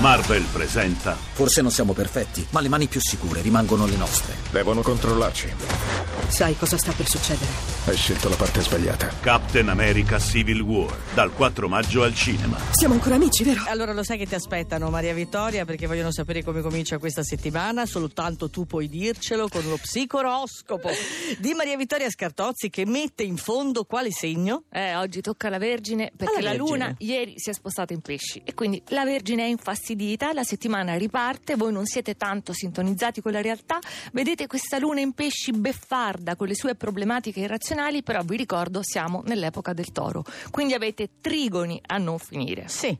Marvel presenta... Forse non siamo perfetti, ma le mani più sicure rimangono le nostre. Devono controllarci. Sai cosa sta per succedere? Hai scelto la parte sbagliata. Captain America Civil War, dal 4 maggio al cinema. Siamo ancora amici, vero? Allora lo sai che ti aspettano, Maria Vittoria, perché vogliono sapere come comincia questa settimana. Soltanto tu puoi dircelo con lo psicoroscopo di Maria Vittoria Scartozzi, che mette in fondo quale segno? Oggi tocca alla Vergine, perché alla Vergine. La Luna ieri si è spostata in Pesci e quindi la Vergine è infastidita, la settimana riparte, voi non siete tanto sintonizzati con la realtà, vedete questa Luna in Pesci beffarda con le sue problematiche irrazionali, però vi ricordo siamo nell'epoca del Toro, quindi avete trigoni a non finire. Sì.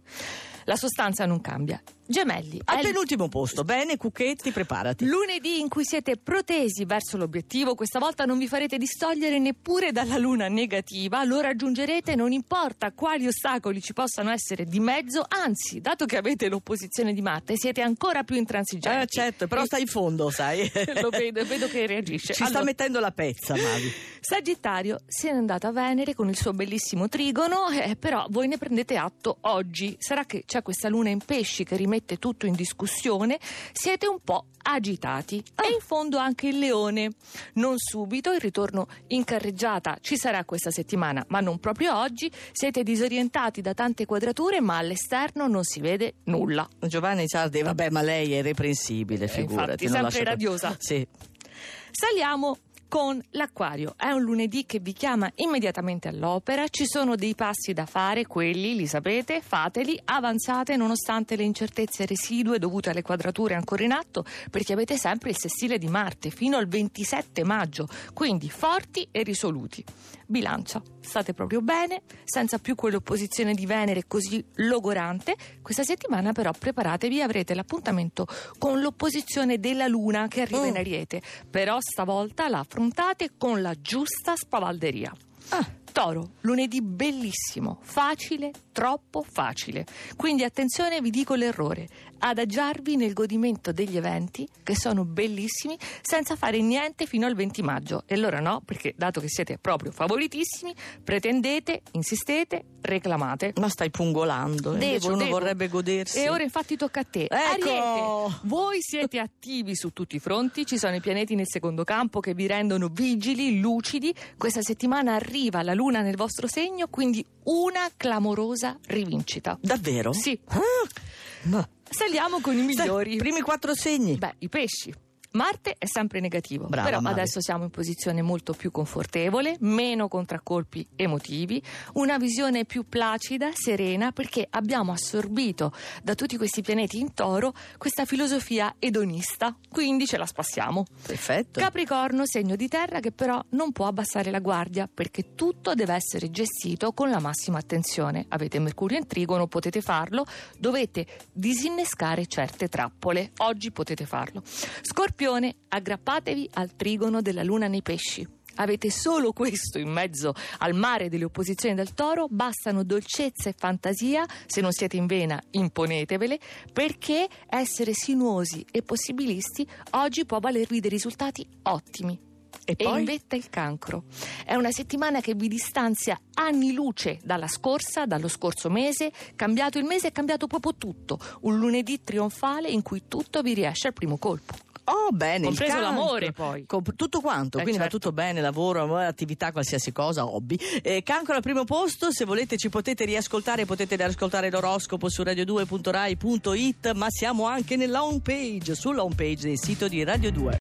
La sostanza non cambia. Gemelli. Al penultimo posto. Bene, Cucchetti, preparati. Lunedì in cui siete protesi verso l'obiettivo, questa volta non vi farete distogliere neppure dalla luna negativa, lo raggiungerete non importa quali ostacoli ci possano essere di mezzo, anzi, dato che avete l'opposizione di Marte, siete ancora più intransigenti. Certo, però sta in fondo, sai. Lo vedo che reagisce. Ci sta mettendo la pezza, Mavi. Sagittario, se n'è andata a Venere con il suo bellissimo trigono, però voi ne prendete atto oggi. Sarà che c'è questa luna in Pesci che rimette tutto in discussione, siete un po' agitati. E in fondo anche il Leone. Non subito, il ritorno in carreggiata ci sarà questa settimana, ma non proprio oggi. Siete disorientati da tante quadrature, ma all'esterno non si vede nulla. Giovanni Ciardi, vabbè, ma lei è irreprensibile, figurati. Infatti, sempre radiosa. Sì. Saliamo con l'Acquario. È un lunedì che vi chiama immediatamente all'opera, ci sono dei passi da fare, quelli li sapete, fateli, avanzate nonostante le incertezze residue dovute alle quadrature ancora in atto, perché avete sempre il sessile di Marte fino al 27 maggio, quindi forti e risoluti. Bilancia, state proprio bene, senza più quell'opposizione di Venere così logorante. Questa settimana però preparatevi, avrete l'appuntamento con l'opposizione della Luna che arriva in Ariete, però stavolta la affrontate con la giusta spavalderia. Toro, lunedì bellissimo, facile, troppo facile. Quindi attenzione, vi dico l'errore: adagiarvi nel godimento degli eventi che sono bellissimi senza fare niente fino al 20 maggio. E allora no, perché dato che siete proprio favoritissimi, pretendete, insistete, reclamate. Ma stai pungolando, invece uno vorrebbe godersi. E ora infatti tocca a te. Ecco. Ariete, voi siete attivi su tutti i fronti, ci sono i pianeti nel secondo campo che vi rendono vigili, lucidi. Questa settimana arriva la Luna nel vostro segno, quindi una clamorosa rivincita. Davvero? Sì. No. Saliamo con i migliori. Primi quattro segni. Beh, i pesci. Marte è sempre negativo, brava, però Mavi. Adesso siamo in posizione molto più confortevole, meno contraccolpi emotivi, una visione più placida, serena, perché abbiamo assorbito da tutti questi pianeti in Toro questa filosofia edonista, quindi ce la spassiamo. Perfetto. Capricorno, segno di terra che però non può abbassare la guardia, perché tutto deve essere gestito con la massima attenzione. Avete Mercurio in trigono, potete farlo, dovete disinnescare certe trappole, oggi potete farlo. Scorpione, aggrappatevi al trigono della Luna nei pesci. Avete solo questo in mezzo al mare delle opposizioni del Toro, bastano dolcezza e fantasia, se non siete in vena imponetevele, perché essere sinuosi e possibilisti oggi può valervi dei risultati ottimi. E invetta il Cancro. È una settimana che vi distanzia anni luce dallo scorso mese, cambiato il mese è cambiato proprio tutto, un lunedì trionfale in cui tutto vi riesce al primo colpo. Oh, bene, compreso l'amore poi. Tutto quanto, quindi certo. Va tutto bene, lavoro, attività, qualsiasi cosa, hobby. Cancro al primo posto, se volete ci potete riascoltare, potete riascoltare l'oroscopo su radio2.rai.it, ma siamo anche sulla homepage del sito di Radio 2.